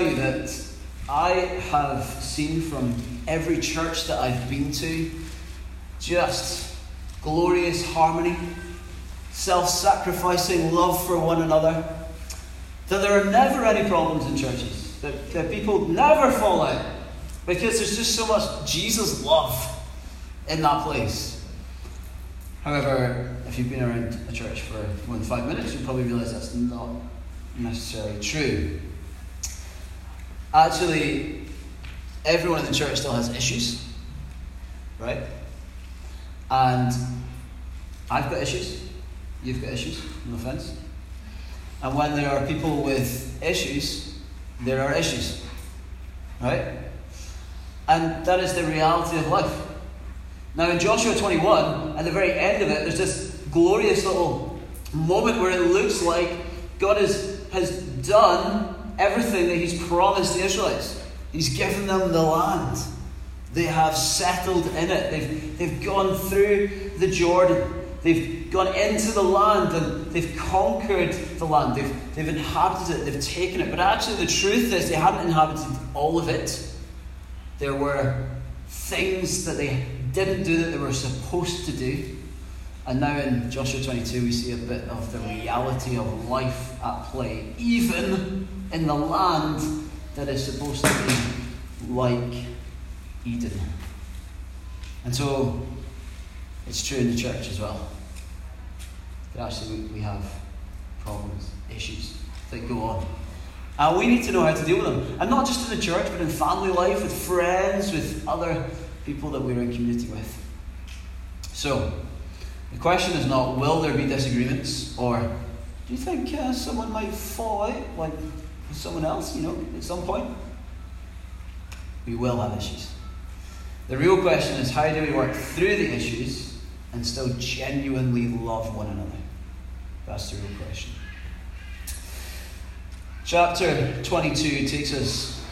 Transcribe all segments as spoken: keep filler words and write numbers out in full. tell you that I have seen from every church that I've been to just glorious harmony, self-sacrificing love for one another, that there are never any problems in churches, that, that people never fall out because there's just so much Jesus love in that place. However, if you've been around a church for more than five minutes, you'll probably realise that's not necessarily true. Actually, everyone in the church still has issues, right? And I've got issues, you've got issues, no offence. And when there are people with issues, there are issues, right? And that is the reality of life. Now in Joshua twenty-one, at the very end of it, there's this glorious little moment where it looks like God has, has done everything that he's promised the Israelites. He's given them the land. They have settled in it. They've, they've gone through the Jordan. They've gone into the land and they've conquered the land. They've, they've inhabited it. They've taken it. But actually the truth is they hadn't inhabited all of it. There were things that they didn't do that they were supposed to do. And now in Joshua twenty-two we see a bit of the reality of life at play, even in the land that is supposed to be like Eden. And so it's true in the church as well. But actually we have problems, issues that go on. And we need to know how to deal with them. And not just in the church, but in family life, with friends, with other people that we're in community with. So, the question is not, will there be disagreements? Or, do you think uh, someone might fall out, like with someone else, you know, at some point? We will have issues. The real question is, how do we work through the issues and still genuinely love one another? That's the real question. Chapter twenty-two takes us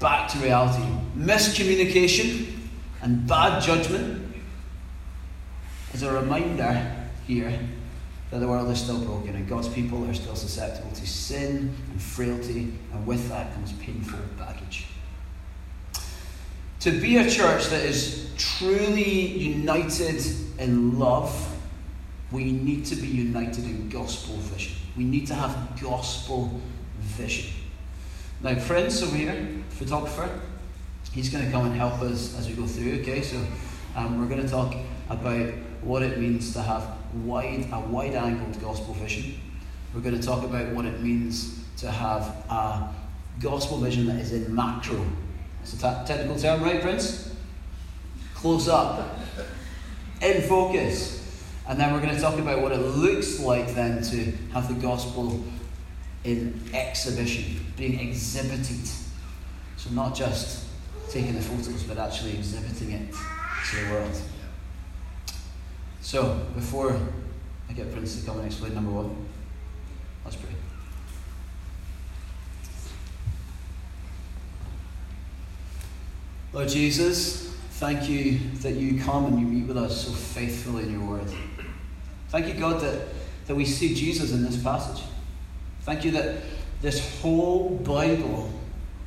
back to reality. Miscommunication and bad judgment is a reminder here that the world is still broken and God's people are still susceptible to sin and frailty, and with that comes painful baggage. To be a church that is truly united in love, we need to be united in gospel vision. We need to have gospel vision. Now Prince over here, photographer, he's going to come and help us as we go through, okay? So um, we're going to talk about what it means to have wide, a wide-angled gospel vision. We're going to talk about what it means to have a gospel vision that is in macro. It's a ta- technical term, right, Prince? Close up. In focus. And then we're going to talk about what it looks like then to have the gospel in exhibition, being exhibited. So not just taking the photos, but actually exhibiting it to the world. So, before I get Prince to come and explain number one, let's pray. Lord Jesus, thank you that you come and you meet with us so faithfully in your word. Thank you, God, that, that we see Jesus in this passage. Thank you that this whole Bible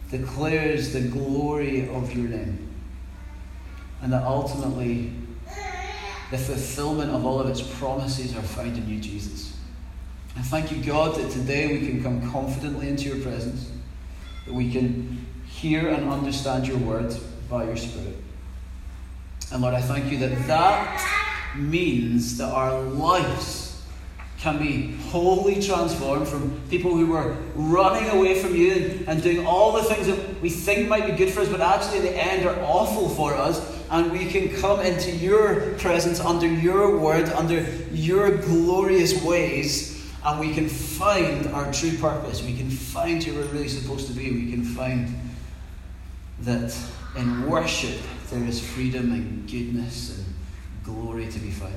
declares the glory of your name, and that ultimately the fulfillment of all of its promises are found in you, Jesus. And thank you, God, that today we can come confidently into your presence, that we can hear and understand your word by your Spirit. And Lord, I thank you that that means that our lives can be wholly transformed from people who were running away from you and, and doing all the things that we think might be good for us, but actually in the end are awful for us. And we can come into your presence under your word, under your glorious ways, and we can find our true purpose. We can find who we're really supposed to be. We can find that in worship there is freedom and goodness and glory to be found.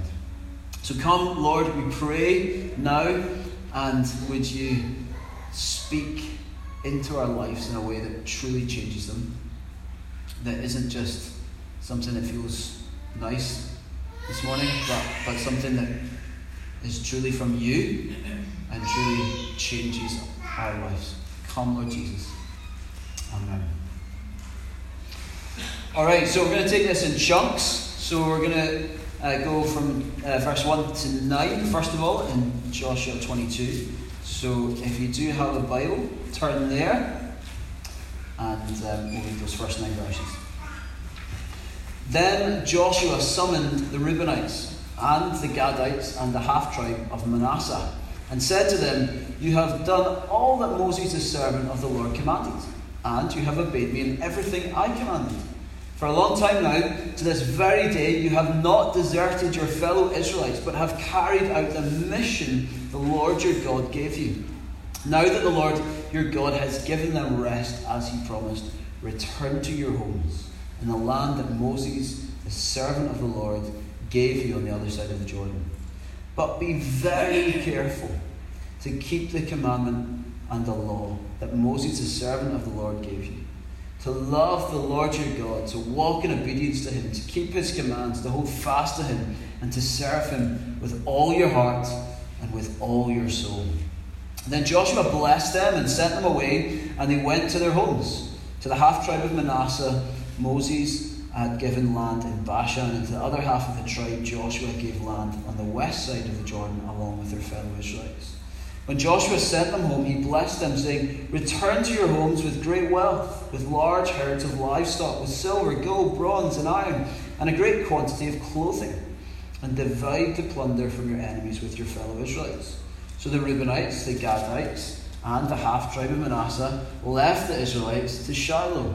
So come, Lord, we pray now, and would you speak into our lives in a way that truly changes them, that isn't just something that feels nice this morning, but, but something that is truly from you and truly changes our lives. Come, Lord Jesus. Amen. All right, so we're going to take this in chunks. So we're going to uh, go from uh, verse one to nine, first of all, in Joshua twenty-two. So if you do have a Bible, turn there, and um, we'll read those first nine verses. Then Joshua summoned the Reubenites and the Gadites and the half-tribe of Manasseh, and said to them, "You have done all that Moses the servant of the Lord commanded, and you have obeyed me in everything I commanded. For a long time now, to this very day, you have not deserted your fellow Israelites, but have carried out the mission the Lord your God gave you. Now that the Lord your God has given them rest as he promised, return to your homes in the land that Moses, the servant of the Lord, gave you on the other side of the Jordan. But be very careful to keep the commandment and the law that Moses, the servant of the Lord, gave you. To love the Lord your God, to walk in obedience to him, to keep his commands, to hold fast to him, and to serve him with all your heart and with all your soul." Then Joshua blessed them and sent them away, and they went to their homes. To the half-tribe of Manasseh, Moses had given land in Bashan, and to the other half of the tribe, Joshua gave land on the west side of the Jordan, along with their fellow Israelites. When Joshua sent them home, he blessed them, saying, "Return to your homes with great wealth, with large herds of livestock, with silver, gold, bronze, and iron, and a great quantity of clothing, and divide the plunder from your enemies with your fellow Israelites." So the Reubenites, the Gadites, and the half-tribe of Manasseh left the Israelites to Shiloh,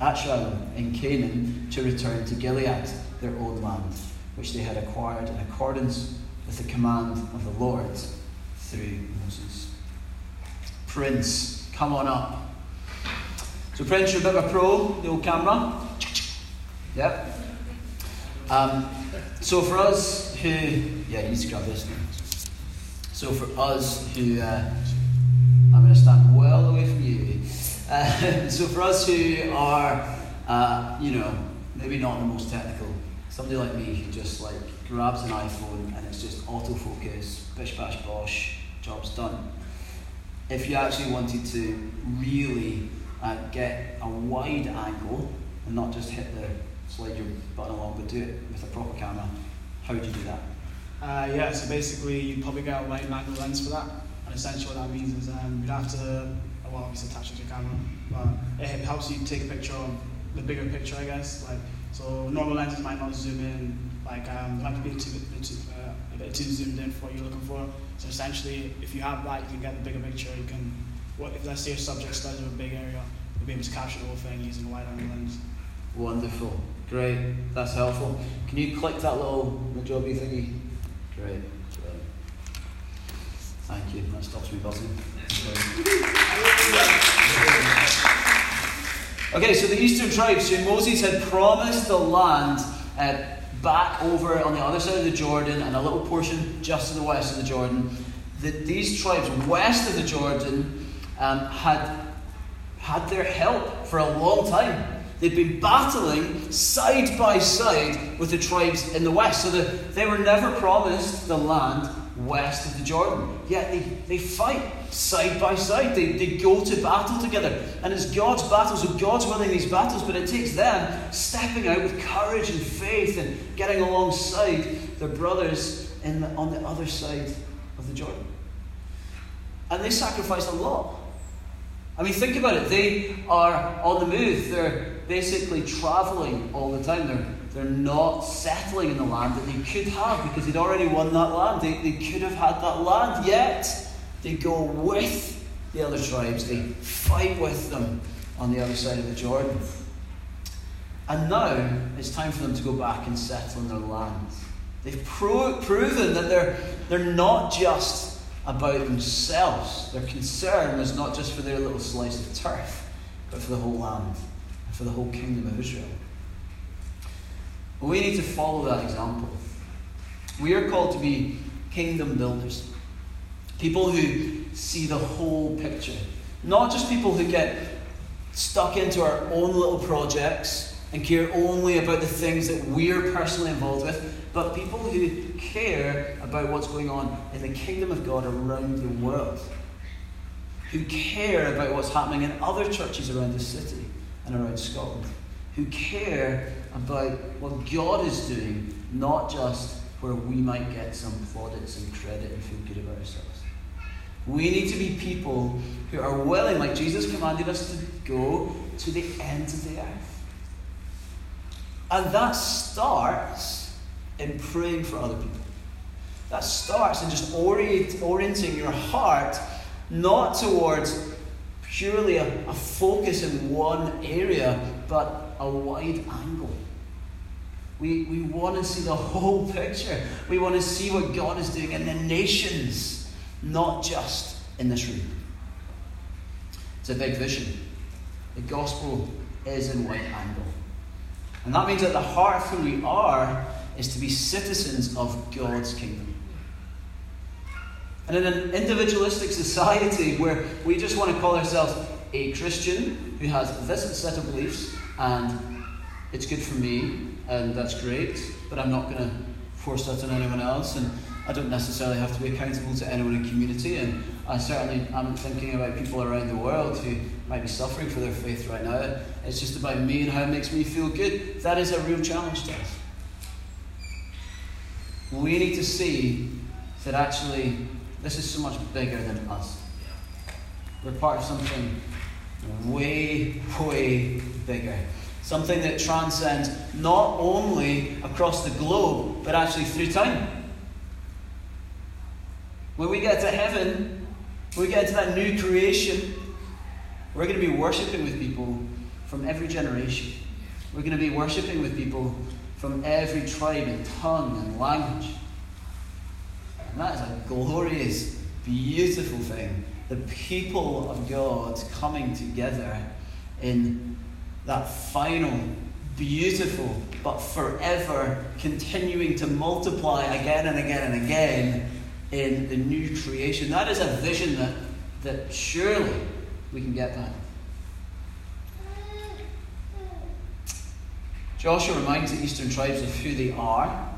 at Shiloh in Canaan, to return to Gilead, their own land, which they had acquired in accordance with the command of the Lord through Moses. Prince, come on up. So Prince, you're a bit of a pro, the old camera. Yep. Um, so for us who, yeah, you need to grab this. So for us who, uh, I'm going to stand well away from you. Uh, so for us who are, uh, you know, maybe not the most technical, somebody like me who just like grabs an iPhone and it's just autofocus, bish bash bosh, job's done. If you actually wanted to really uh, get a wide angle and not just hit the slide your button along, but do it with a proper camera, how would you do that? Uh, yeah, so basically you'd probably get a wide angle lens for that. And essentially what that means is um, you'd have to, well, obviously attach it to your camera, but it helps you take a picture of the bigger picture, I guess. Like, so normal lenses might not zoom in. Like, um, there might be a, too, a, too, uh, a bit too zoomed in for what you're looking for. So essentially, if you have that, you can get the bigger picture. You can, what if let's say your subject studies in a big area, you'll be able to capture the whole thing using a wide angle lens. Wonderful, great, that's helpful. Can you click that little jobby thingy? Great, great. Thank you. That stops me buzzing. Okay, so the Eastern tribes, who Moses had promised the land. Uh, Back over on the other side of the Jordan and a little portion just to the west of the Jordan, the, these tribes west of the Jordan um, had had their help for a long time. They'd been battling side by side with the tribes in the west, so that they were never promised the land west of the Jordan. Yet they, they fight side by side. They, they go to battle together. And it's God's battles, so God's winning these battles, but it takes them stepping out with courage and faith and getting alongside their brothers in the, on the other side of the Jordan. And they sacrificed a lot. I mean, think about it. They are on the move. They're basically traveling all the time. They're They're not settling in the land that they could have because they'd already won that land. They, they could have had that land, yet they go with the other tribes. They fight with them on the other side of the Jordan. And now it's time for them to go back and settle in their land. They've pro- proven that they're, they're not just about themselves. Their concern was not just for their little slice of turf, but for the whole land, for the whole kingdom of Israel. We need to follow that example. We are called to be kingdom builders. People who see the whole picture. Not just people who get stuck into our own little projects and care only about the things that we're personally involved with, but people who care about what's going on in the kingdom of God around the world. who care about what's happening in other churches around the city and around Scotland, who care about what God is doing, not just where we might get some plaudits and credit and feel good about ourselves. We need to be people who are willing, like Jesus commanded us to go to the ends of the earth. And that starts in praying for other people. That starts in just orient, orienting your heart not towards purely a, a focus in one area, but a wide angle. We, we want to see the whole picture. We want to see what God is doing in the nations, not just in this room. It's a big vision. The gospel is in wide angle. And that means that the heart of who we are is to be citizens of God's kingdom. And in an individualistic society where we just want to call ourselves a Christian who has this set of beliefs and it's good for me and that's great, but I'm not going to force that on anyone else, and I don't necessarily have to be accountable to anyone in community, and I certainly am thinking about people around the world who might be suffering for their faith right now. It's just about me and how it makes me feel good. That is a real challenge to us. We need to see that actually this is so much bigger than us. We're part of something way, way bigger. Something that transcends not only across the globe, but actually through time. When we get to heaven, when we get to that new creation, we're going to be worshipping with people from every generation. We're going to be worshipping with people from every tribe and tongue and language. And that is a glorious, beautiful thing. The people of God coming together in that final, beautiful, but forever continuing to multiply again and again and again in the new creation. That is a vision that, that surely we can get behind. Joshua reminds the Eastern tribes of who they are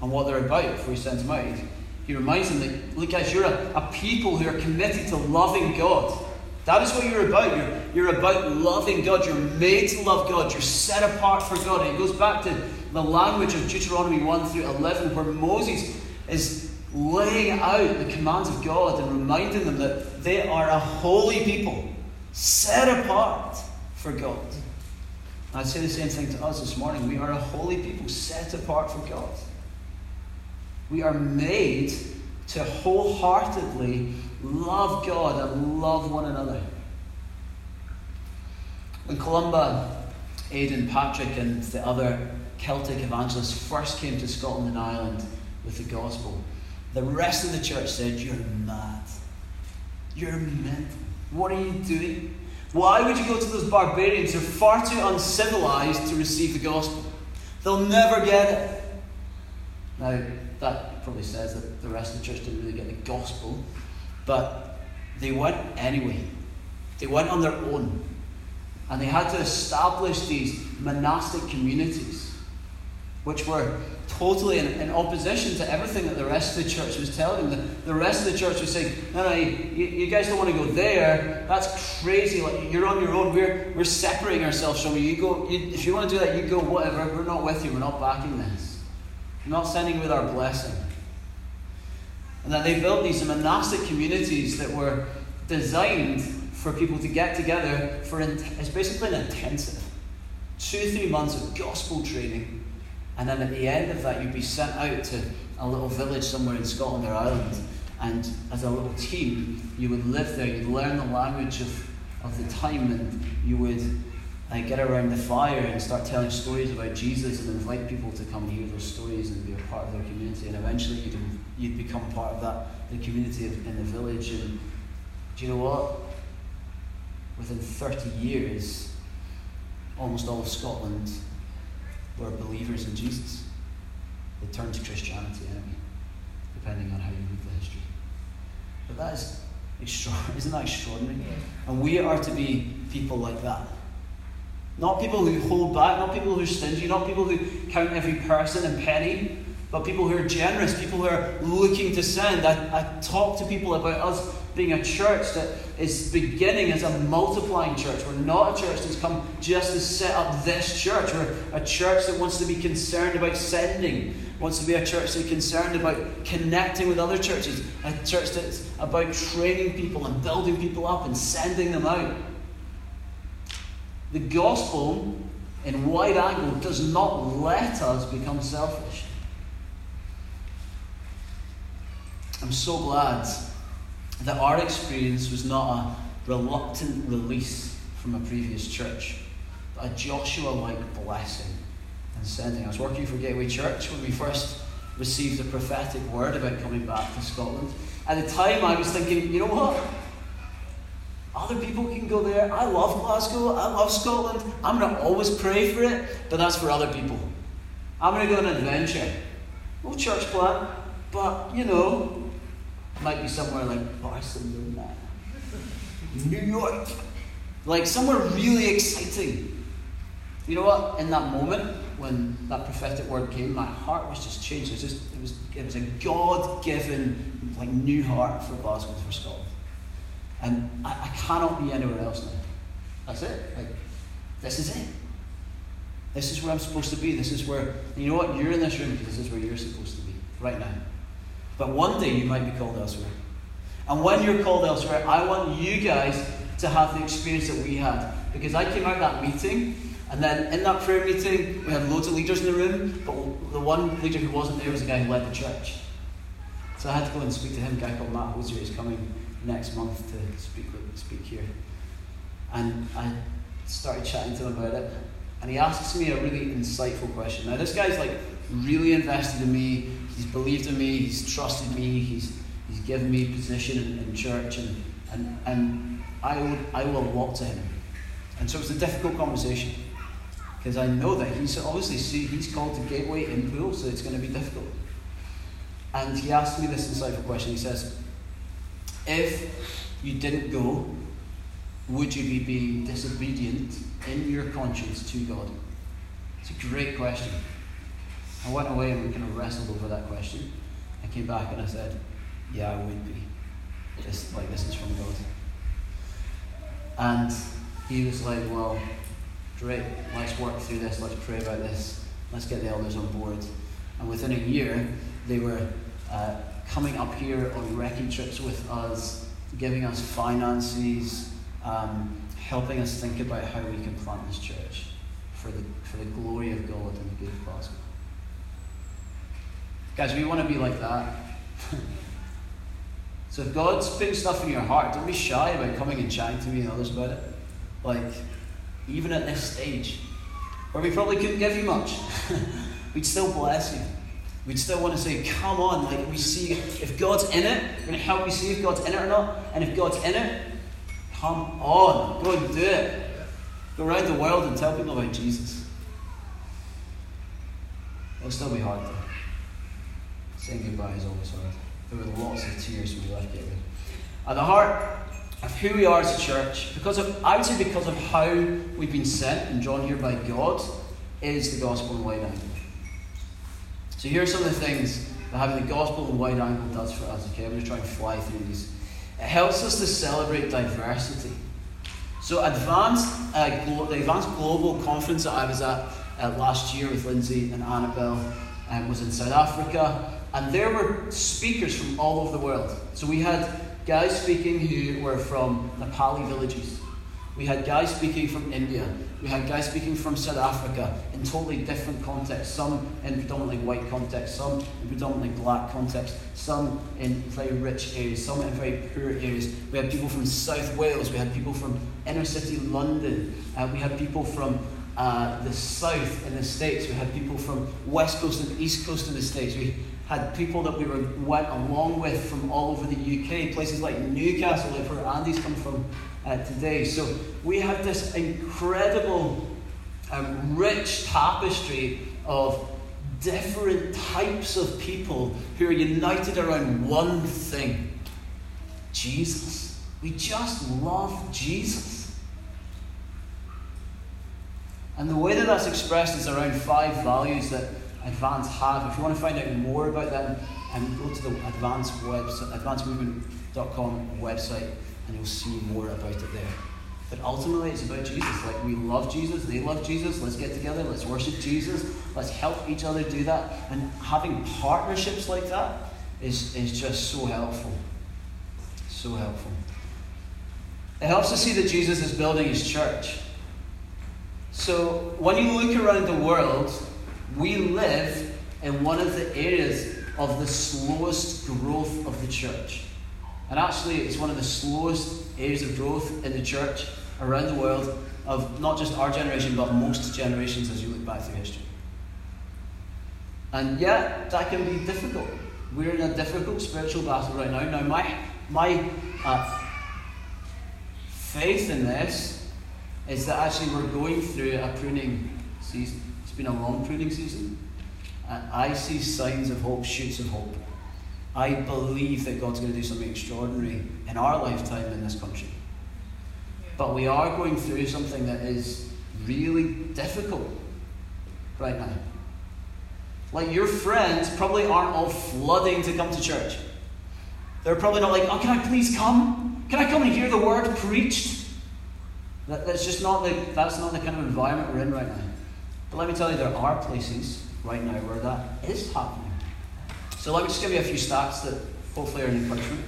and what they're about before he sends them out. He reminds them that, look guys, you're a, a people who are committed to loving God. That is what you're about. You're, you're about loving God. You're made to love God. You're set apart for God. And it goes back to the language of Deuteronomy one through eleven, where Moses is laying out the commands of God and reminding them that they are a holy people, set apart for God. And I'd say the same thing to us this morning. We are a holy people, set apart for God. We are made to wholeheartedly love God and love one another. When Columba, Aidan, Patrick and the other Celtic evangelists first came to Scotland and Ireland with the gospel, the rest of the church said, "You're mad. You're mental. What are you doing? Why would you go to those barbarians who are far too uncivilized to receive the gospel? They'll never get it." Now, that probably says that the rest of the church didn't really get the gospel, but they went anyway. They went on their own. And they had to establish these monastic communities, which were totally in, in opposition to everything that the rest of the church was telling them. The, the rest of the church was saying, no, no, you, you guys don't want to go there. That's crazy. Like, you're on your own. We're we're separating ourselves from you. You go. You, if you want to do that, you go, whatever. We're not with you. We're not backing this. We're not sending with our blessing. And then they built these monastic communities that were designed for people to get together for, it's basically an intensive. Two, three months of gospel training. And then at the end of that, you'd be sent out to a little village somewhere in Scotland or Ireland. And as a little team, you would live there. You'd learn the language of, of the time. And you would uh, get around the fire and start telling stories about Jesus and invite people to come and hear those stories and be a part of their community. And eventually, you'd, you'd become part of that, the community in the village. And do you know what? Within thirty years, almost all of Scotland were believers in Jesus. They turned to Christianity anyway, depending on how you read the history. But that is extraordinary. Isn't that extraordinary? Yeah. And we are to be people like that. Not people who hold back, not people who are stingy, not people who count every person and penny, but people who are generous, people who are looking to send. I, I talk to people about us being a church that is beginning as a multiplying church. We're not a church that's come just to set up this church. We're a church that wants to be concerned about sending, wants to be a church that's concerned about connecting with other churches, a church that's about training people and building people up and sending them out. The gospel in wide angle does not let us become selfish. I'm so glad that our experience was not a reluctant release from a previous church, but a Joshua-like blessing and sending. I was working for Gateway Church when we first received the prophetic word about coming back to Scotland. At the time, I was thinking, you know what? Other people can go there. I love Glasgow. I love Scotland. I'm going to always pray for it, but that's for other people. I'm going to go on an adventure. No church plan, but, you know, might be somewhere like Barcelona, New York, like somewhere really exciting. You know what? In that moment, when that prophetic word came, my heart was just changed. It was just, it was, it was a God-given, like, new heart for Glasgow, for Scotland. And I, I cannot be anywhere else now. That's it. Like, this is it. This is where I'm supposed to be. This is where, you know what? You're in this room because this is where you're supposed to be right now. But one day you might be called elsewhere. And when you're called elsewhere, I want you guys to have the experience that we had. Because I came out of that meeting, and then in that prayer meeting, we had loads of leaders in the room, but the one leader who wasn't there was a guy who led the church. So I had to go and speak to him, a guy called Matt Ozier, who's coming next month to speak speak here. And I started chatting to him about it. And he asks me a really insightful question. Now this guy's like really invested in me. He's believed in me, he's trusted me, he's he's given me position in, in church, and and, and I, would, I owe a lot to him. And so it was a difficult conversation, because I know that he's obviously see, he's called to Gateway in Poole, so it's going to be difficult. And he asked me this insightful question. He says, if you didn't go, would you be being disobedient in your conscience to God? It's a great question. I went away and we kind of wrestled over that question. I came back and I said, yeah, I would be. This, like, this is from God. And he was like, well, great, let's work through this, let's pray about this, let's get the elders on board. And within a year, they were uh, coming up here on wrecking trips with us, giving us finances, um, helping us think about how we can plant this church for the, for the glory of God and the good of Glasgow. Guys, we want to be like that. So if God's putting stuff in your heart, don't be shy about coming and chatting to me and others about it. Like, even at this stage, where we probably couldn't give you much, we'd still bless you. We'd still want to say, come on, like, we see if God's in it, we're going to help you see if God's in it or not. And if God's in it, come on, go and do it. Go around the world and tell people about Jesus. It'll still be hard, though. Saying goodbye is always hard. There were lots of tears when we left Gateway. At the heart of who we are as a church, because of, I would say because of how we've been sent and drawn here by God, is the gospel in wide angle. So here are some of the things that having the gospel in wide angle does for us. Okay, I'm going to try and fly through these. It helps us to celebrate diversity. So advanced, uh, glo- the Advanced Global Conference that I was at uh, last year with Lindsay and Annabelle um, was in South Africa. And there were speakers from all over the world. So we had guys speaking who were from Nepali villages. We had guys speaking from India. We had guys speaking from South Africa in totally different contexts. Some in predominantly white context, some in predominantly black context, some in very rich areas, some in very poor areas. We had people from South Wales. We had people from inner city London. Uh, we had people from uh, the South in the States. We had people from West Coast and East Coast in the States. We had people that we were, went along with from all over the U K, places like Newcastle, like where Andy's come from uh, today. So we had this incredible, um, rich tapestry of different types of people who are united around one thing: Jesus. We just love Jesus. And the way that that's expressed is around five values that Advance have. If you want to find out more about them, um, go to the Advance website, advance movement dot com website, and you'll see more about it there. But ultimately, it's about Jesus. Like, we love Jesus, they love Jesus, let's get together, let's worship Jesus, let's help each other do that. And having partnerships like that is, is just so helpful. So helpful. It helps to see that Jesus is building his church. So when you look around the world, we live in one of the areas of the slowest growth of the church. And actually, it's one of the slowest areas of growth in the church around the world of not just our generation, but most generations as you look back through history. And yet, that can be difficult. We're in a difficult spiritual battle right now. Now, my, my uh, faith in this is that actually we're going through a pruning season. It's been a long pruning season, and I see signs of hope, shoots of hope. I believe that God's going to do something extraordinary in our lifetime in this country. But we are going through something that is really difficult right now. Like, your friends probably aren't all flooding to come to church. They're probably not like, oh, can I please come? Can I come and hear the word preached? That, that's just not the, that's not the kind of environment we're in right now. But let me tell you, there are places right now where that is happening. So let me just give you a few stats that hopefully are an encouragement.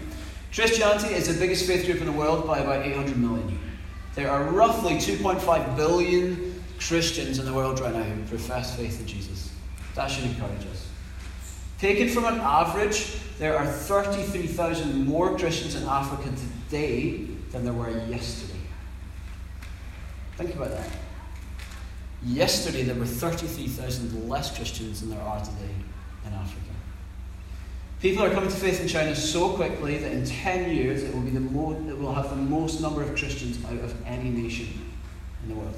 Christianity is the biggest faith group in the world by about eight hundred million. There are roughly two point five billion Christians in the world right now who profess faith in Jesus. That should encourage us. Taken from an average, there are thirty-three thousand more Christians in Africa today than there were yesterday. Think about that. Yesterday, there were thirty-three thousand less Christians than there are today in Africa. People are coming to faith in China so quickly that in ten years, it will be the mo- it will have the most number of Christians out of any nation in the world.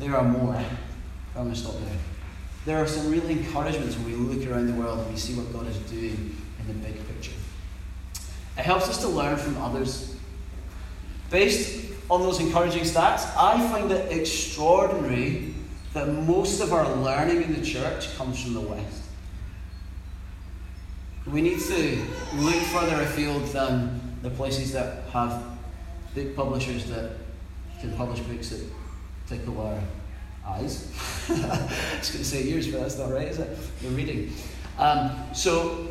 There are more. I'm going to stop there. There are some really encouragements when we look around the world and we see what God is doing in the big picture. It helps us to learn from others. Based on those encouraging stats, I find it extraordinary that most of our learning in the church comes from the West. We need to look further afield than the places that have big publishers that can publish books that tickle our eyes. I was going to say ears, but that's not right, is it? You're reading. Um, so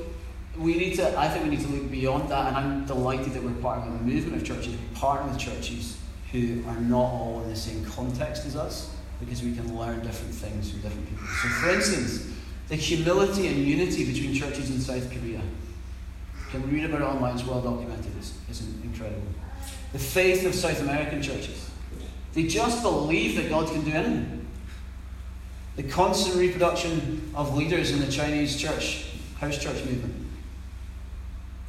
we need to, I think we need to look beyond that, and I'm delighted that we're part of a movement of churches, partnering with churches who are not all in the same context as us, because we can learn different things from different people. So, for instance, the humility and unity between churches in South Korea. You can read about it online, it's well documented, it's, it's incredible. The faith of South American churches. They just believe that God can do anything. The constant reproduction of leaders in the Chinese church, house church movement.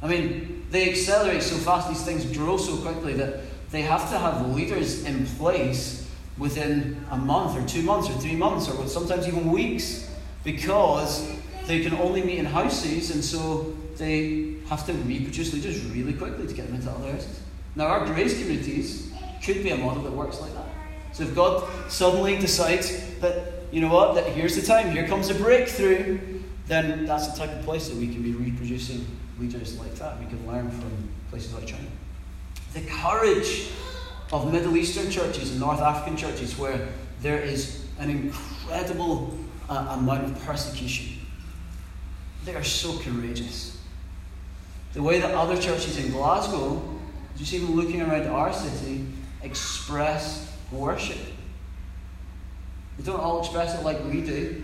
I mean, they accelerate so fast, these things grow so quickly that they have to have leaders in place within a month or two months or three months or sometimes even weeks, because they can only meet in houses, and so they have to reproduce leaders really quickly to get them into other houses. Now, our Grace Communities could be a model that works like that. So if God suddenly decides that, you know what, that here's the time, here comes a breakthrough, then that's the type of place that we can be reproducing leaders like that. We can learn from places like China. The courage of Middle Eastern churches and North African churches, where there is an incredible uh, amount of persecution. They are so courageous. The way that other churches in Glasgow, just even looking around our city, express worship. They don't all express it like we do,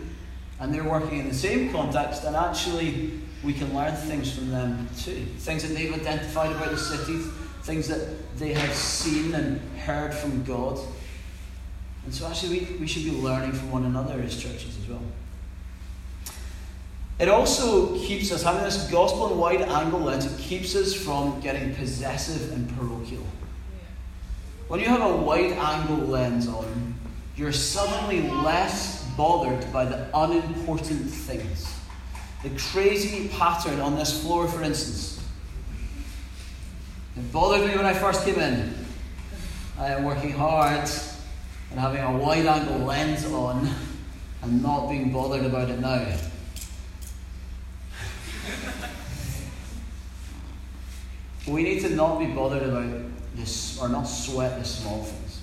and they're working in the same context, and actually we can learn things from them too. Things that they've identified about the cities, things that they have seen and heard from God. And so actually we, we should be learning from one another as churches as well. It also keeps us, having this gospel and wide angle lens, it keeps us from getting possessive and parochial. When you have a wide angle lens on, you're suddenly less bothered by the unimportant things. The crazy pattern on this floor, for instance. It bothered me when I first came in. I am working hard and having a wide-angle lens on and not being bothered about it now. We need to not be bothered about this, or not sweat the small things,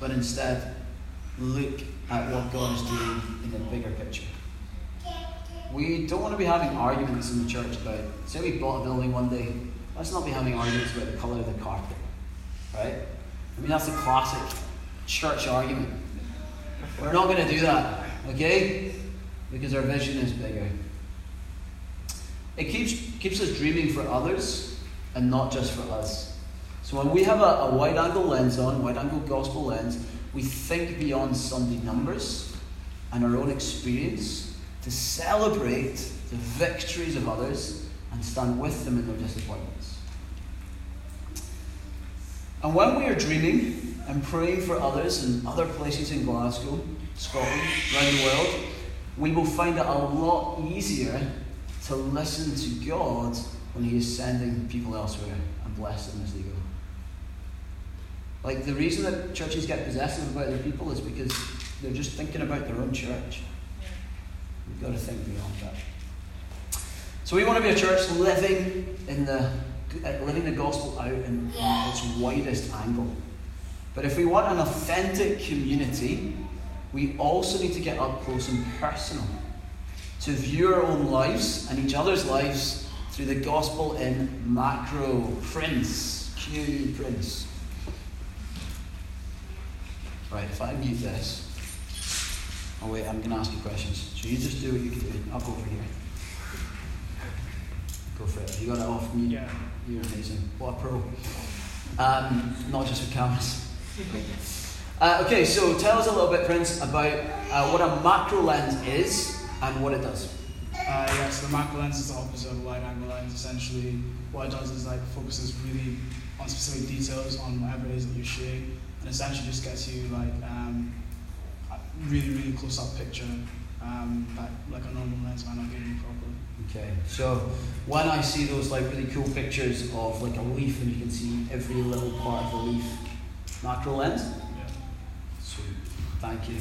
but instead look at what God is doing in the bigger picture. We don't want to be having arguments in the church about, say we bought a building one day, let's not be having arguments about the colour of the carpet, right? I mean, that's the classic church argument. We're not going to do that, okay? Because our vision is bigger. It keeps keeps us dreaming for others and not just for us. So when we have a, a wide-angle lens on, wide-angle gospel lens, we think beyond Sunday numbers and our own experience to celebrate the victories of others and stand with them in their disappointments. And when we are dreaming and praying for others in other places in Glasgow, Scotland, around the world, we will find it a lot easier to listen to God when He is sending people elsewhere and bless them as they go. Like, the reason that churches get possessive about their people is because they're just thinking about their own church. We've got to think beyond that. So we want to be a church living in the living the gospel out in its widest angle. But if we want an authentic community, we also need to get up close and personal, to view our own lives and each other's lives through the gospel in macro prints. Q prints. Right, if I mute this. Oh wait, I'm going to ask you questions. So you just do what you can do. I'll go over here. Go for it. You got it off mute? Yeah. You're amazing. What a pro. Um, not just for cameras. Uh, okay, so tell us a little bit, Prince, about uh, what a macro lens is and what it does. Uh, yeah, so the macro lens is the opposite of a wide angle lens. Essentially, what it does is like focuses really on specific details on whatever it is that you're sharing, and essentially just gets you like um, a really, really close up picture um, that like a normal lens might not give you properly. Okay, so when I see those like really cool pictures of like a leaf and you can see every little part of the leaf, macro lens? Yeah. Sweet. Thank you.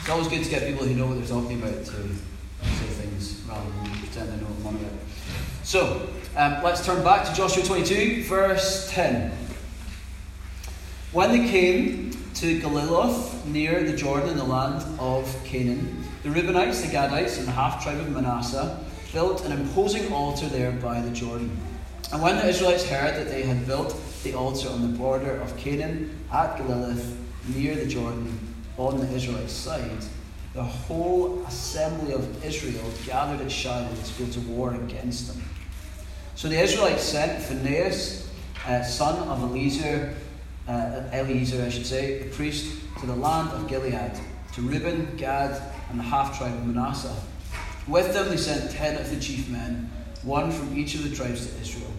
It's always good to get people who know what they're talking about to say things rather than pretend they know what I'm on about. So, um, let's turn back to Joshua twenty-two, verse ten. When they came to Galiloth, near the Jordan in the land of Canaan, the Reubenites, the Gadites, and the half-tribe of Manasseh built an imposing altar there by the Jordan. And when the Israelites heard that they had built the altar on the border of Canaan at Galiloth, near the Jordan, on the Israelite side, the whole assembly of Israel gathered at Shiloh to go to war against them. So the Israelites sent Phinehas, uh, son of Eliezer, uh, Eliezer, I should say, the priest, to the land of Gilead, to Reuben, Gad, and the half-tribe of Manasseh. With them they sent ten of the chief men, one from each of the tribes to Israel,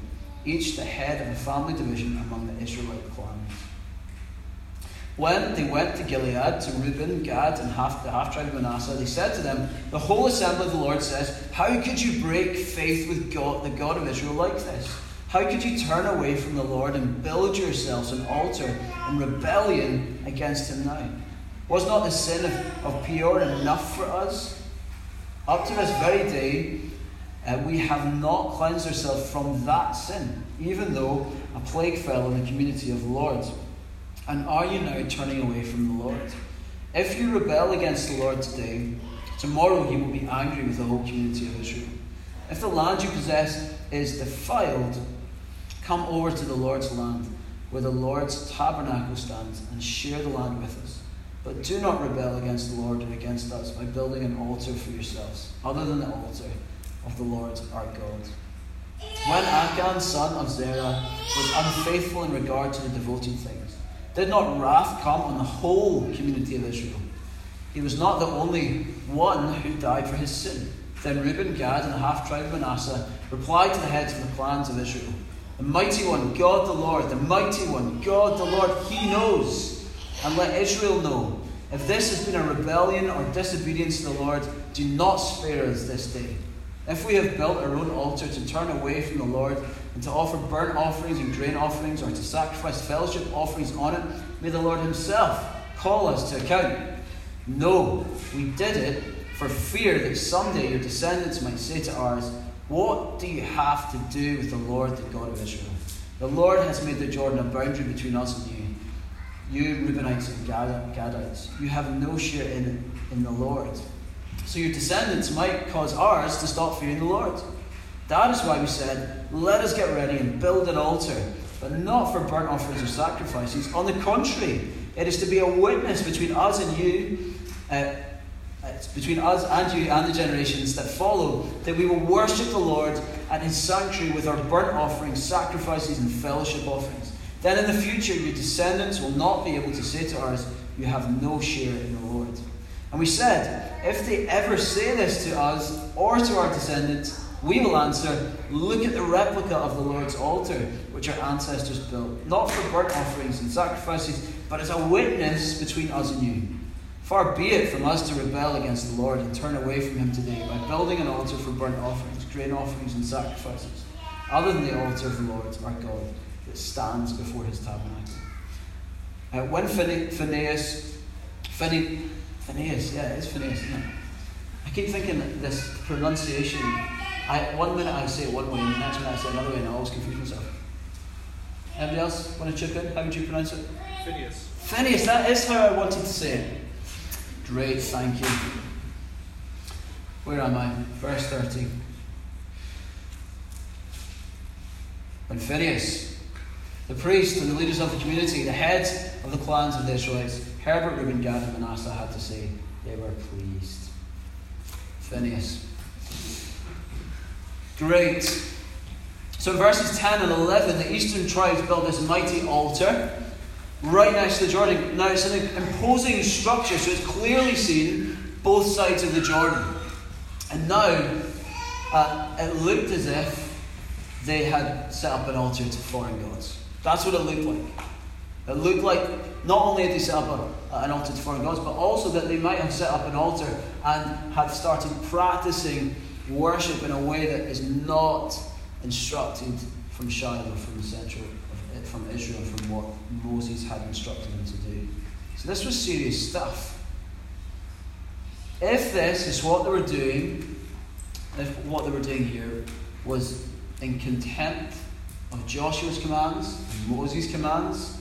each the head of a family division among the Israelite clans. When they went to Gilead, to Reuben, Gad, and half, the half-tribe of Manasseh, they said to them, "The whole assembly of the Lord says, how could you break faith with God, the God of Israel, like this? How could you turn away from the Lord and build yourselves an altar in rebellion against him now? Was not the sin of, of Peor enough for us? Up to this very day, uh, we have not cleansed ourselves from that sin, even though a plague fell on the community of the Lord. And are you now turning away from the Lord? If you rebel against the Lord today, tomorrow he will be angry with the whole community of Israel. If the land you possess is defiled, come over to the Lord's land, where the Lord's tabernacle stands, and share the land with us. But do not rebel against the Lord and against us by building an altar for yourselves, other than the altar of the Lord our God." When Achan, son of Zerah, was unfaithful in regard to the devoted things, did not wrath come on the whole community of Israel? He was not the only one who died for his sin. Then Reuben, Gad, and the half-tribe of Manasseh replied to the heads of the clans of Israel, "The mighty one, God the Lord, the mighty one, God the Lord, he knows. And let Israel know, if this has been a rebellion or disobedience to the Lord, do not spare us this day. If we have built our own altar to turn away from the Lord and to offer burnt offerings and grain offerings or to sacrifice fellowship offerings on it, may the Lord himself call us to account. No, we did it for fear that someday your descendants might say to ours, what do you have to do with the Lord, the God of Israel? The Lord has made the Jordan a boundary between us and you, you Reubenites and Gadites. You have no share in it, in the Lord. So your descendants might cause ours to stop fearing the Lord. That is why we said, let us get ready and build an altar, but not for burnt offerings or sacrifices. On the contrary, it is to be a witness between us and you, uh, it's between us and you and the generations that follow, that we will worship the Lord and his sanctuary with our burnt offerings, sacrifices, and fellowship offerings. Then in the future, your descendants will not be able to say to ours, you have no share in the Lord. And we said, if they ever say this to us or to our descendants, we will answer, look at the replica of the Lord's altar, which our ancestors built, not for burnt offerings and sacrifices, but as a witness between us and you. Far be it from us to rebel against the Lord and turn away from him today by building an altar for burnt offerings, grain offerings, and sacrifices, other than the altar of the Lord, our God, that stands before his tabernacle. Uh, when Phinehas, Phinehas, Phinehas, yeah, it is Phinehas, isn't it? I keep thinking that this pronunciation, I, one minute I say it one way, and the next minute I say it another way, and I always confuse myself. Anybody else want to chip in? How would you pronounce it? Phinehas. Phinehas, that is how I wanted to say it. Great, thank you. Where am I? Verse thirteen. When Phinehas, the priest and the leaders of the community, the heads of the clans of the Israelites, Herbert, Reuben, Gad, and Manasseh had to say, they were pleased. Phinehas. Great. So in verses ten and eleven, the eastern tribes built this mighty altar right next to the Jordan. Now it's an imposing structure, so it's clearly seen both sides of the Jordan. And now uh, it looked as if they had set up an altar to foreign gods. That's what it looked like. It looked like not only had they set up a, an altar to foreign gods, but also that they might have set up an altar and had started practicing worship in a way that is not instructed from Shiloh, from the central from Israel, from what Moses had instructed them to do. So this was serious stuff. If this is what they were doing, if what they were doing here was in contempt of Joshua's commands, Moses' commands,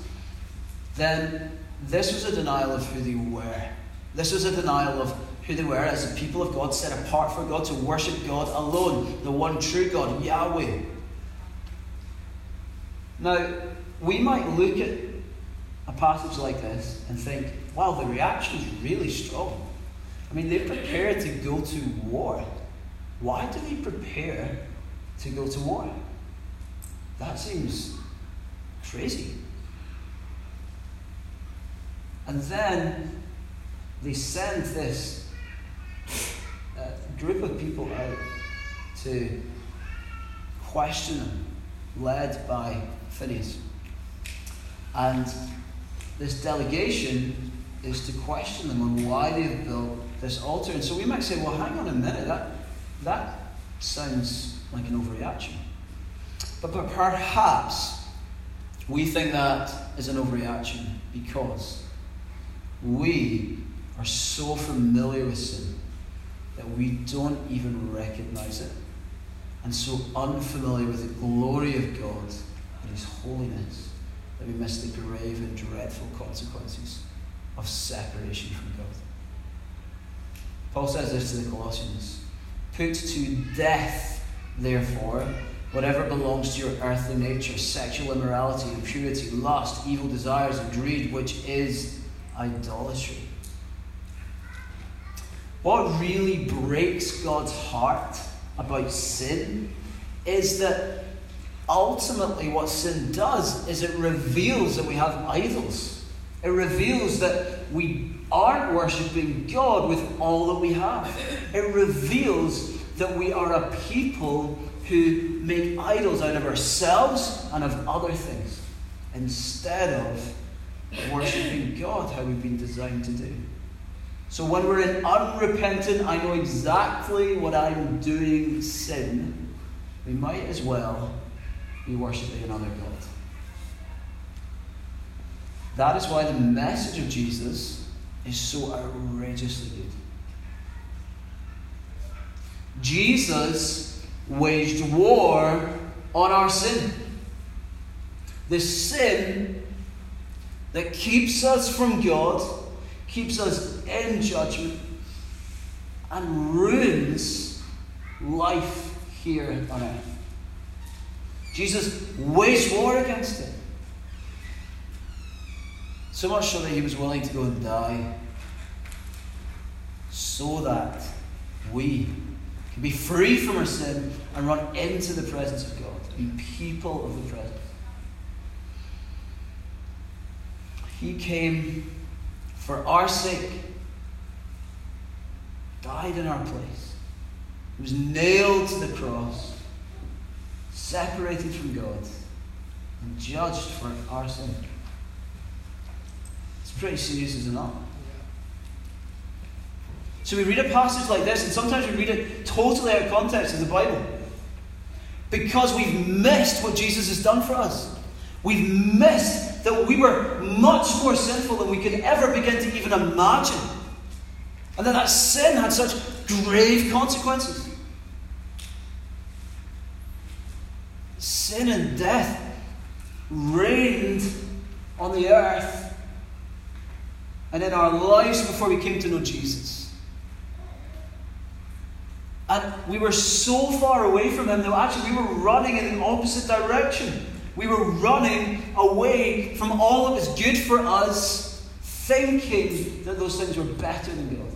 then this was a denial of who they were. This was a denial of who they were as a people of God, set apart for God, to worship God alone, the one true God, Yahweh. Now, we might look at a passage like this and think, wow, the reaction is really strong. I mean, they're prepared to go to war. Why do they prepare to go to war? That seems crazy. And then they send this uh, group of people out to question them, led by Phinehas. And this delegation is to question them on why they've built this altar. And so we might say, well, hang on a minute, that, that sounds like an overreaction. But, but perhaps we think that is an overreaction because we are so familiar with sin that we don't even recognize it, and so unfamiliar with the glory of God and his holiness that we miss the grave and dreadful consequences of separation from God. Paul says this to the Colossians, put to death, therefore, whatever belongs to your earthly nature, sexual immorality, impurity, lust, evil desires, and greed, which is idolatry. What really breaks God's heart about sin is that ultimately what sin does is it reveals that we have idols. It reveals that we aren't worshipping God with all that we have. It reveals that we are a people who make idols out of ourselves and of other things instead of worshipping God how we've been designed to do. So when we're in unrepentant, I know exactly what I'm doing sin, we might as well be worshipping another God. That is why the message of Jesus is so outrageously good. Jesus waged war on our sin. The sin that keeps us from God, keeps us in judgment, and ruins life here on earth. Jesus waged war against it. So much so that he was willing to go and die, so that we can be free from our sin and run into the presence of God, be people of the presence. He came for our sake, died in our place. He was nailed to the cross, separated from God, and judged for our sin. It's pretty serious, is it not? So we read a passage like this, and sometimes we read it totally out of context of the Bible, because we've missed what Jesus has done for us. We've missed that we were much more sinful than we could ever begin to even imagine. And that that sin had such grave consequences. Sin and death reigned on the earth and in our lives before we came to know Jesus. And we were so far away from him that actually we were running in the opposite direction. We were running away from all that was good for us, thinking that those things were better than God.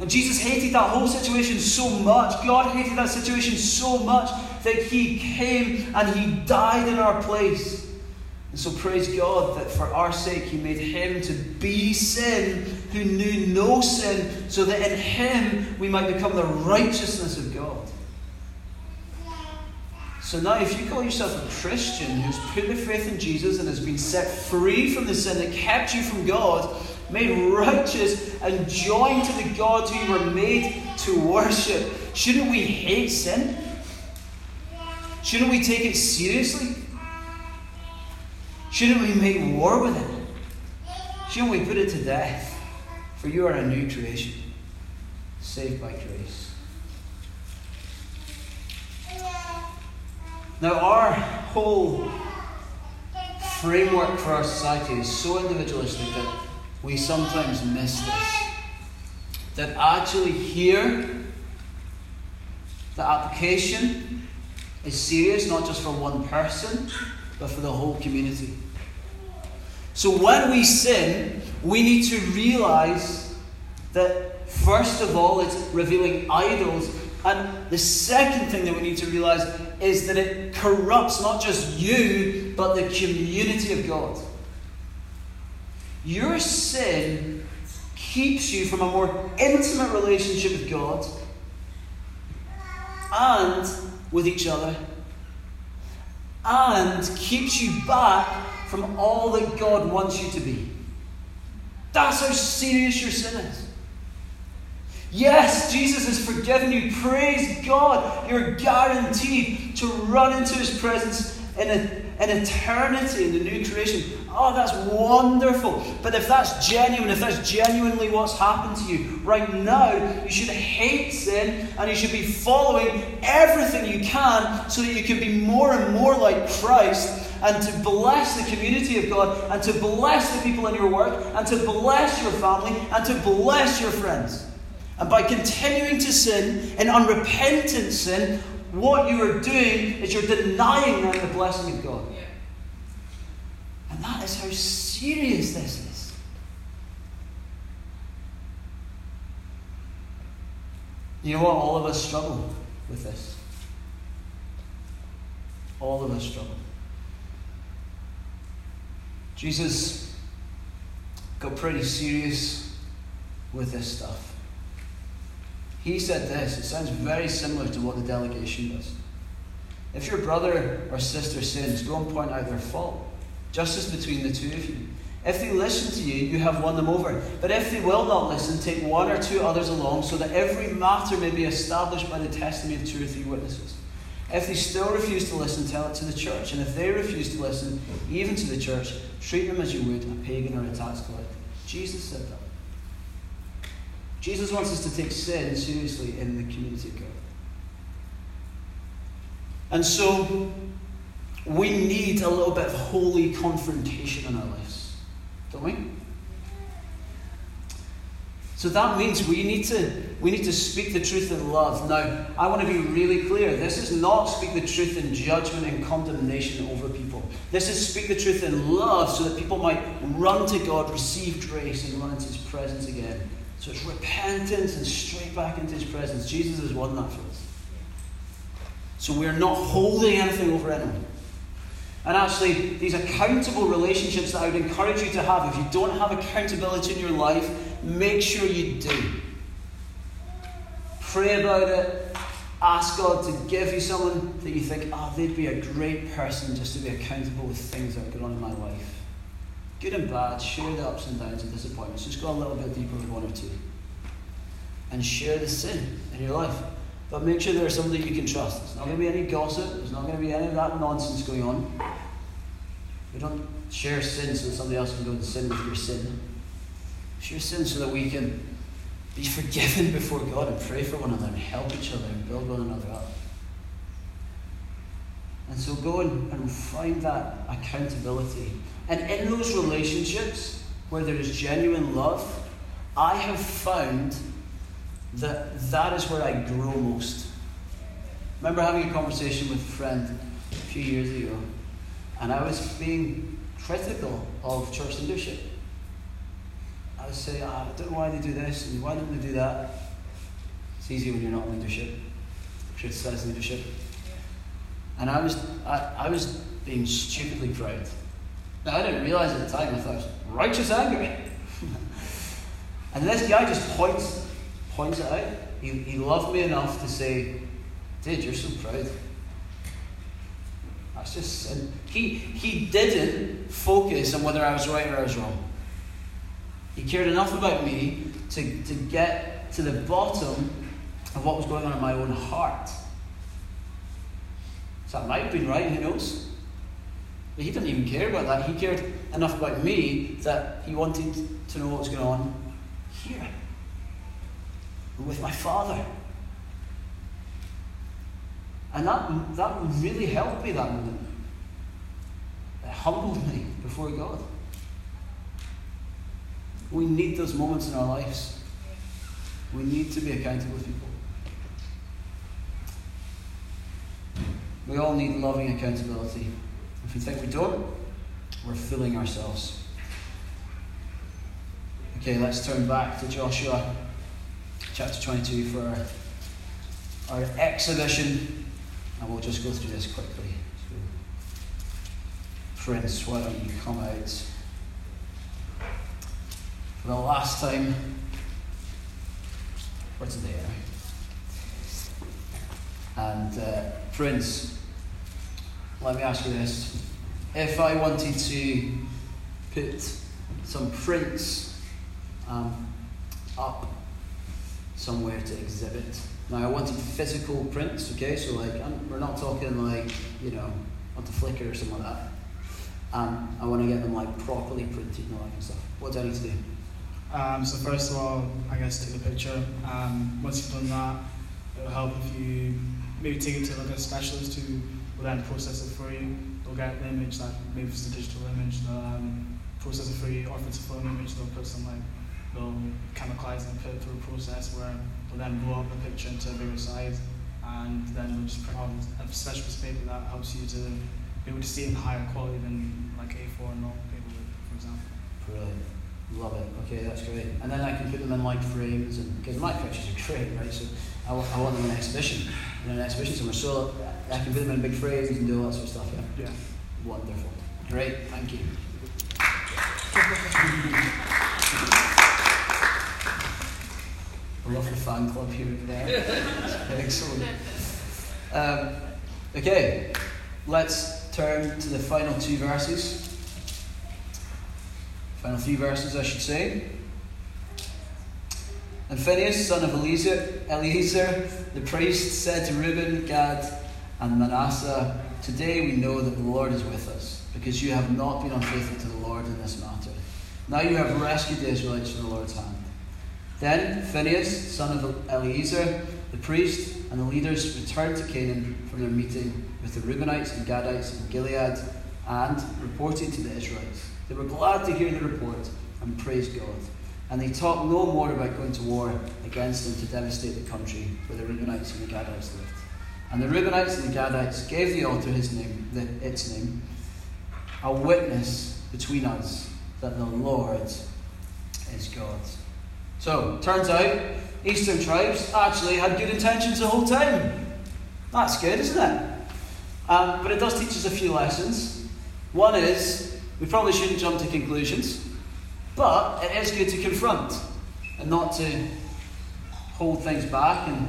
And Jesus hated that whole situation so much. God hated that situation so much that he came and he died in our place. And so praise God that for our sake he made him to be sin who knew no sin, so that in him we might become the righteousness of God. So now if you call yourself a Christian who's put their faith in Jesus and has been set free from the sin that kept you from God, made righteous and joined to the God who you were made to worship, shouldn't we hate sin? Shouldn't we take it seriously? Shouldn't we make war with it? Shouldn't we put it to death? For you are a new creation, saved by grace. Now, our whole framework for our society is so individualistic that we sometimes miss this. That actually here, the application is serious, not just for one person, but for the whole community. So when we sin, we need to realize that, first of all, it's revealing idols. And the second thing that we need to realize is that it corrupts not just you, but the community of God. Your sin keeps you from a more intimate relationship with God and with each other, and keeps you back from all that God wants you to be. That's how serious your sin is. Yes, Jesus has forgiven you. Praise God. You're guaranteed to run into his presence in an eternity in the new creation. Oh, that's wonderful. But if that's genuine, if that's genuinely what's happened to you right now, you should hate sin and you should be following everything you can so that you can be more and more like Christ, and to bless the community of God, and to bless the people in your work, and to bless your family, and to bless your friends. And by continuing to sin, in unrepentant sin, what you are doing is you're denying them the blessing of God. Yeah. And that is how serious this is. You know what? All of us struggle with this. All of us struggle. Jesus got pretty serious with this stuff. He said this. It sounds very similar to what the delegation does. If your brother or sister sins, go and point out their fault. Justice between the two of you. If they listen to you, you have won them over. But if they will not listen, take one or two others along, so that every matter may be established by the testimony of two or three witnesses. If they still refuse to listen, tell it to the church. And if they refuse to listen, even to the church, treat them as you would a pagan or a tax collector. Jesus said that. Jesus wants us to take sin seriously in the community of God. And so, we need a little bit of holy confrontation in our lives, don't we? So that means we need to we need to speak the truth in love. Now, I want to be really clear. This is not speak the truth in judgment and condemnation over people. This is speak the truth in love so that people might run to God, receive grace, and run into His presence again. So it's repentance and straight back into His presence. Jesus has won that for us. So we're not holding anything over anyone. And actually, these accountable relationships that I would encourage you to have, if you don't have accountability in your life, make sure you do. Pray about it. Ask God to give you someone that you think, ah, oh, they'd be a great person just to be accountable with things that are going on in my life. Good and bad, share the ups and downs and disappointments. Just go a little bit deeper with one or two. And share the sin in your life. But make sure there's somebody you can trust. There's not going to be any gossip. There's not going to be any of that nonsense going on. We don't share sin so that somebody else can go and sin with your sin. Share sin so that we can be forgiven before God and pray for one another and help each other and build one another up. And so go and find that accountability. And in those relationships where there is genuine love, I have found that that is where I grow most. I remember having a conversation with a friend a few years ago, and I was being critical of church leadership. I was saying, ah, I don't know why they do this, and why don't they do that? It's easy when you're not in leadership, criticise leadership. And I was, I, I was being stupidly proud. Now, I didn't realise at the time, I thought it was righteous anger. And this guy just points points it out. He, he loved me enough to say, dude, you're so proud. That's just sin. He, he didn't focus on whether I was right or I was wrong. He cared enough about me to, to get to the bottom of what was going on in my own heart. So that might have been right, who knows? But he didn't even care about that. He cared enough about me that he wanted to know what was going on here. With my father. And that that really helped me that moment. It humbled me before God. We need those moments in our lives. We need to be accountable people. We all need loving accountability. If we think we don't, we're fooling ourselves. Okay, let's turn back to Joshua chapter twenty-two for our, our exhibition, and we'll just go through this quickly. So, Prince, why don't you come out? For the last time, for today, and uh, Prince, let me ask you this. If I wanted to put some prints um, up somewhere to exhibit. Now, I wanted physical prints, okay? So, like, I'm, we're not talking, like, you know, onto Flickr or something like that. Um, I want to get them, like, properly printed and all that kind of stuff. What do I need to do? Um, so, first of all, I guess take a picture. Um, once you've done that, it'll help if you maybe take it to, like, a specialist who will then process it for you. They'll get an image, like, maybe it's a digital image, they'll um, process it for you, or if it's a phone image, they'll put some, like, they'll chemicalise and put it through a process where they'll then blow up the picture into a bigger size, and then they'll just print on a specialist paper that helps you to be able to see it in higher quality than like A four and normal paper would, for example. Brilliant. Love it. Okay, that's great. And then I can put them in like frames, and because my pictures are great, right? So I, w- I want them in an exhibition, in an exhibition somewhere. So I can put them in big frames and do all that sort of stuff, yeah? Yeah. Wonderful. Great. Thank you. I love the fan club here and there. Excellent. Um, okay, let's turn to the final two verses. Final three verses, I should say. And Phinehas, son of Eliezer, Eliezer, the priest, said to Reuben, Gad, and Manasseh, today we know that the Lord is with us, because you have not been unfaithful to the Lord in this matter. Now you have rescued the Israelites from the Lord's hand. Then Phinehas, son of Eliezer, the priest, and the leaders returned to Canaan from their meeting with the Reubenites and Gadites and Gilead, and reported to the Israelites. They were glad to hear the report and praised God. And they talked no more about going to war against them to devastate the country where the Reubenites and the Gadites lived. And the Reubenites and the Gadites gave the altar his name, the, its name, a witness between us that the Lord is God. So, turns out, Eastern tribes actually had good intentions the whole time. That's good, isn't it? Um, but it does teach us a few lessons. One is, we probably shouldn't jump to conclusions. But it is good to confront and not to hold things back and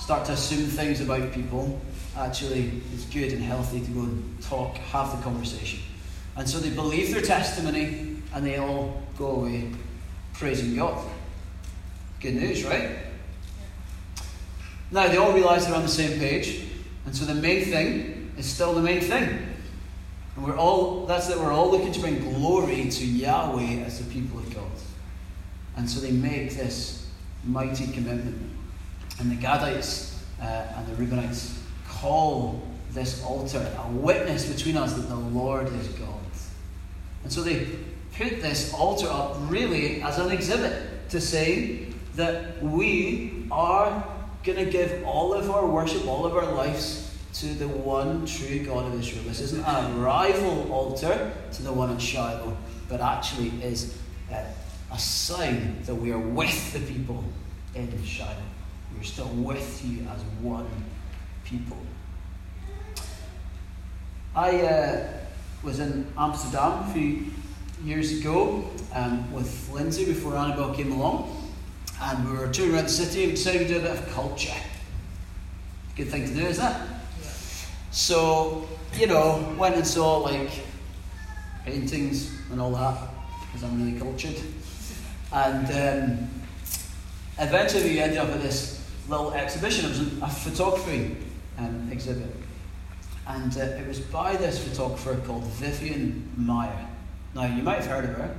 start to assume things about people. Actually, it's good and healthy to go and talk, have the conversation. And so they believe their testimony and they all go away praising God. Good news, right? Now, they all realise they're on the same page. And so the main thing is still the main thing. And we're all, that's that we're all looking to bring glory to Yahweh as the people of God. And so they make this mighty commitment. And the Gadites uh, and the Reubenites call this altar a witness between us that the Lord is God. And so they put this altar up really as an exhibit to say that we are going to give all of our worship, all of our lives to the one true God of Israel. This isn't a rival altar to the one in Shiloh, but actually is a, a sign that we are with the people in Shiloh. We're still with you as one people. I uh, was in Amsterdam a few years ago um, with Lindsay before Annabelle came along, and we were touring around the city and decided to do a bit of culture. Good thing to do, isn't it? So, you know, went and saw, like, paintings and all that, because I'm really cultured. And um, eventually we ended up at this little exhibition. It was a photography um, exhibit. And uh, it was by this photographer called Vivian Maier. Now, you might have heard of her,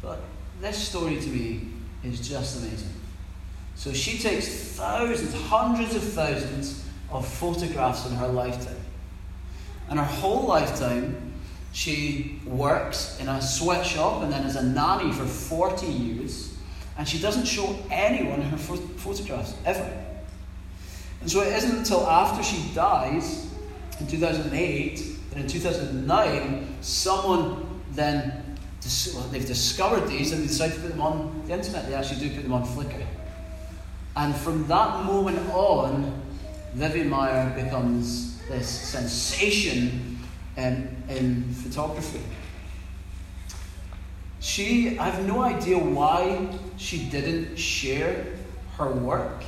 but this story to me is just amazing. So she takes thousands, hundreds of thousands of photographs in her lifetime. And her whole lifetime, she works in a sweatshop and then as a nanny for forty years, and she doesn't show anyone her ph- photographs, ever. And so it isn't until after she dies, in two thousand eight, and in two thousand nine, someone then, dis- well, they've discovered these and they decide to put them on the internet. They actually do put them on Flickr. And from that moment on, Vivian Maier becomes this sensation in, in photography. She, I have no idea why she didn't share her work.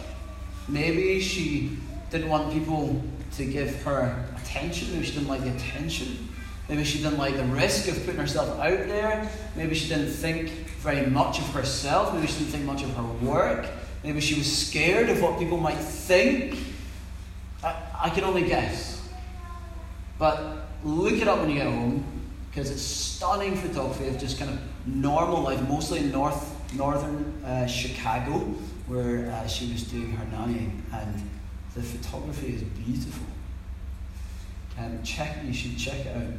Maybe she didn't want people to give her attention. Maybe she didn't like the attention. Maybe she didn't like the risk of putting herself out there. Maybe she didn't think very much of herself. Maybe she didn't think much of her work. Maybe she was scared of what people might think. I can only guess, but look it up when you get home, because it's stunning photography of just kind of normal life, mostly in north, northern uh, Chicago, where uh, she was doing her nannying, and the photography is beautiful. Um, check, you should check it out.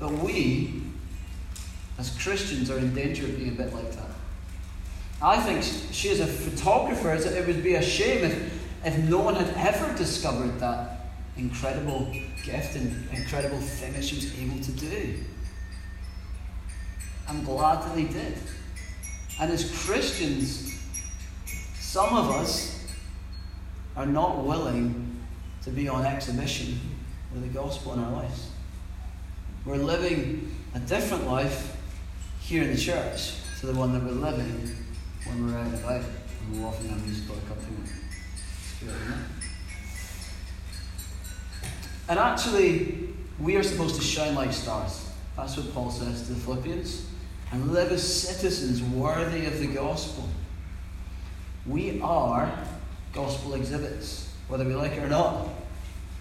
But we, as Christians, are in danger of being a bit like that. I think she, as a photographer, it would be a shame if If no one had ever discovered that incredible gift and incredible thing that she was able to do. I'm glad that they did. And as Christians, some of us are not willing to be on exhibition with the gospel in our lives. We're living a different life here in the church to the one that we're living when we're out and about and walking on musical accompaniment. And actually, we are supposed to shine like stars. That's what Paul says to the Philippians. and live as citizens worthy of the gospel. We are gospel exhibits, whether we like it or not,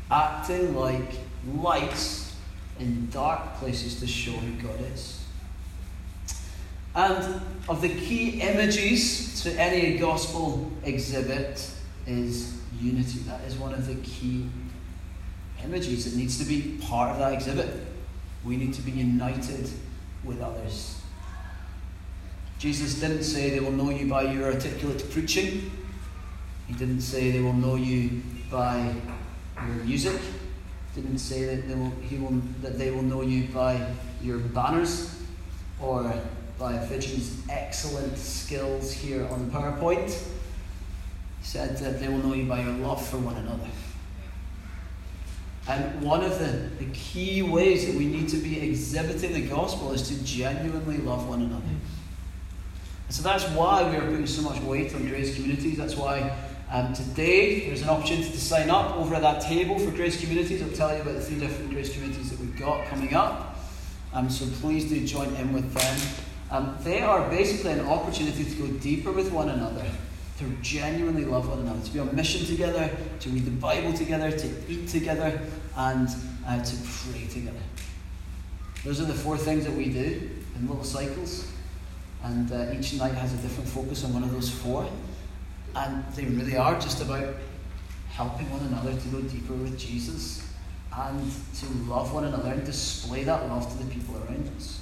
acting like lights in dark places to show who God is. And of the key images to any gospel exhibit is unity. That is one of the key images. It needs to be part of that exhibit. We need to be united with others. Jesus didn't say they will know you by your articulate preaching. He didn't say they will know you by your music. He didn't say that they will, he will, that they will know you by your banners or by Vivian's excellent skills here on PowerPoint. He said that they will know you by your love for one another. And one of the, the key ways that we need to be exhibiting the gospel is to genuinely love one another. And so that's why we are putting so much weight on Grace Communities. That's why um, today there's an opportunity to sign up over at that table for Grace Communities. I'll tell you about the three different Grace Communities that we've got coming up. Um, so please do join in with them. Um, they are basically an opportunity to go deeper with one another, to genuinely love one another, to be on mission together, to read the Bible together, to eat together, and uh, to pray together. Those are the four things that we do in little cycles, and uh, each night has a different focus on one of those four, and they really are just about helping one another to go deeper with Jesus and to love one another and display that love to the people around us.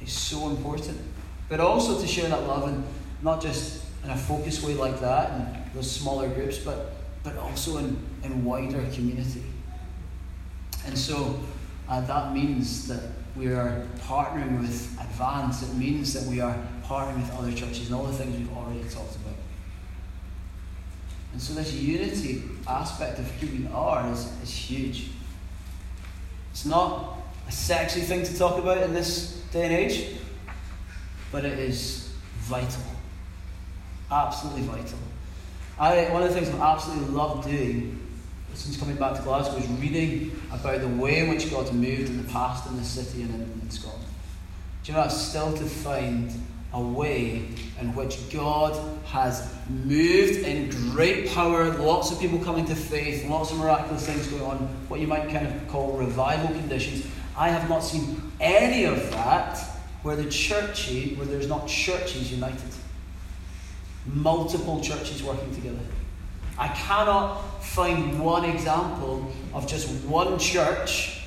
It's so important, but also to share that love, and not just in a focused way like that, in those smaller groups, but but also in, in wider community. And so uh, that means that we are partnering with Advance. It means that we are partnering with other churches and all the things we've already talked about. And so this unity aspect of who we are is, is huge. It's not a sexy thing to talk about in this day and age, but it is vital. Absolutely vital. I, one of the things I've absolutely loved doing since coming back to Glasgow is reading about the way in which God's moved in the past in this city and in, in Scotland. Do you know, it's still to find a way in which God has moved in great power, lots of people coming to faith, lots of miraculous things going on, what you might kind of call revival conditions. I have not seen any of that where the church, where there's not churches united. Multiple churches working together. I cannot find one example of just one church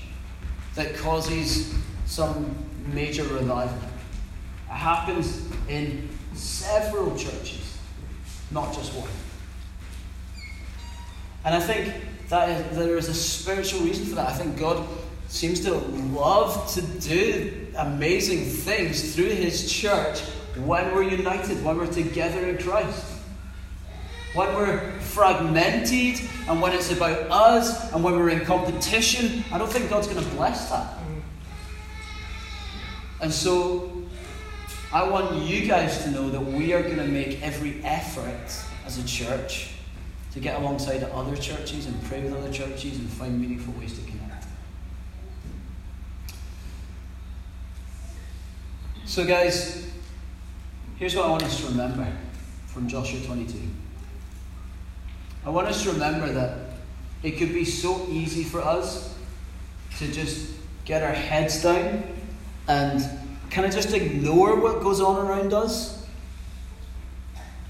that causes some major revival. It happens in several churches, not just one. And I think that is, there is a spiritual reason for that. I think God seems to love to do amazing things through His church when we're united, when we're together in Christ. When we're fragmented and when it's about us and when we're in competition, I don't think God's going to bless that. And so I want you guys to know that we are going to make every effort as a church to get alongside other churches and pray with other churches and find meaningful ways to connect. So guys, here's what I want us to remember from Joshua twenty-two. I want us to remember that it could be so easy for us to just get our heads down and kind of just ignore what goes on around us.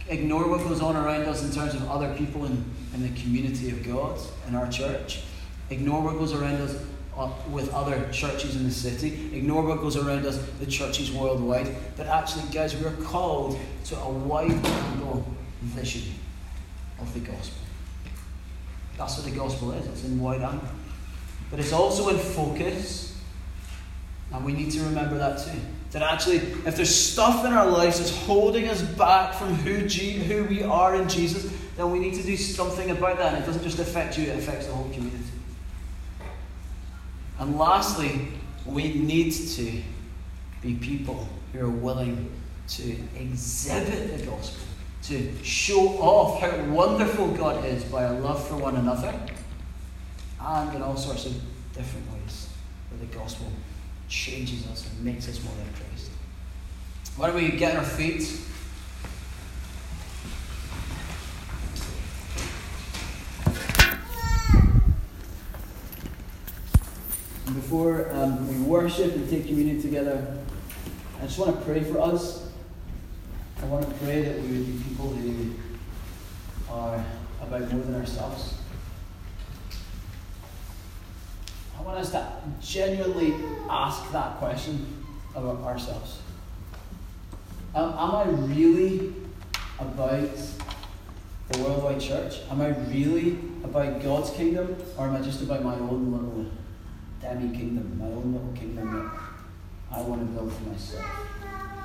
Ignore what goes on around us in terms of other people in, in the community of God, in our church. Ignore what goes around us with other churches in the city. Ignore what goes around us, the churches worldwide. But actually, guys, we are called to a wide-angle vision of the gospel. That's what the gospel is. It's in wide-angle. But it's also in focus. And we need to remember that too. That actually, if there's stuff in our lives that's holding us back from who, G- who we are in Jesus, then we need to do something about that. And it doesn't just affect you, it affects the whole community. And lastly, we need to be people who are willing to exhibit the gospel, to show off how wonderful God is by our love for one another, and in all sorts of different ways where the gospel changes us and makes us more like Christ. Why don't we get on our feet? And before um, we worship and take communion together, I just want to pray for us. I want to pray that we would be people who are about more than ourselves. I want us to genuinely ask that question about ourselves. Um, am I really about the worldwide church? Am I really about God's kingdom? Or am I just about my own little demi-kingdom, my own little kingdom that I want to build for myself?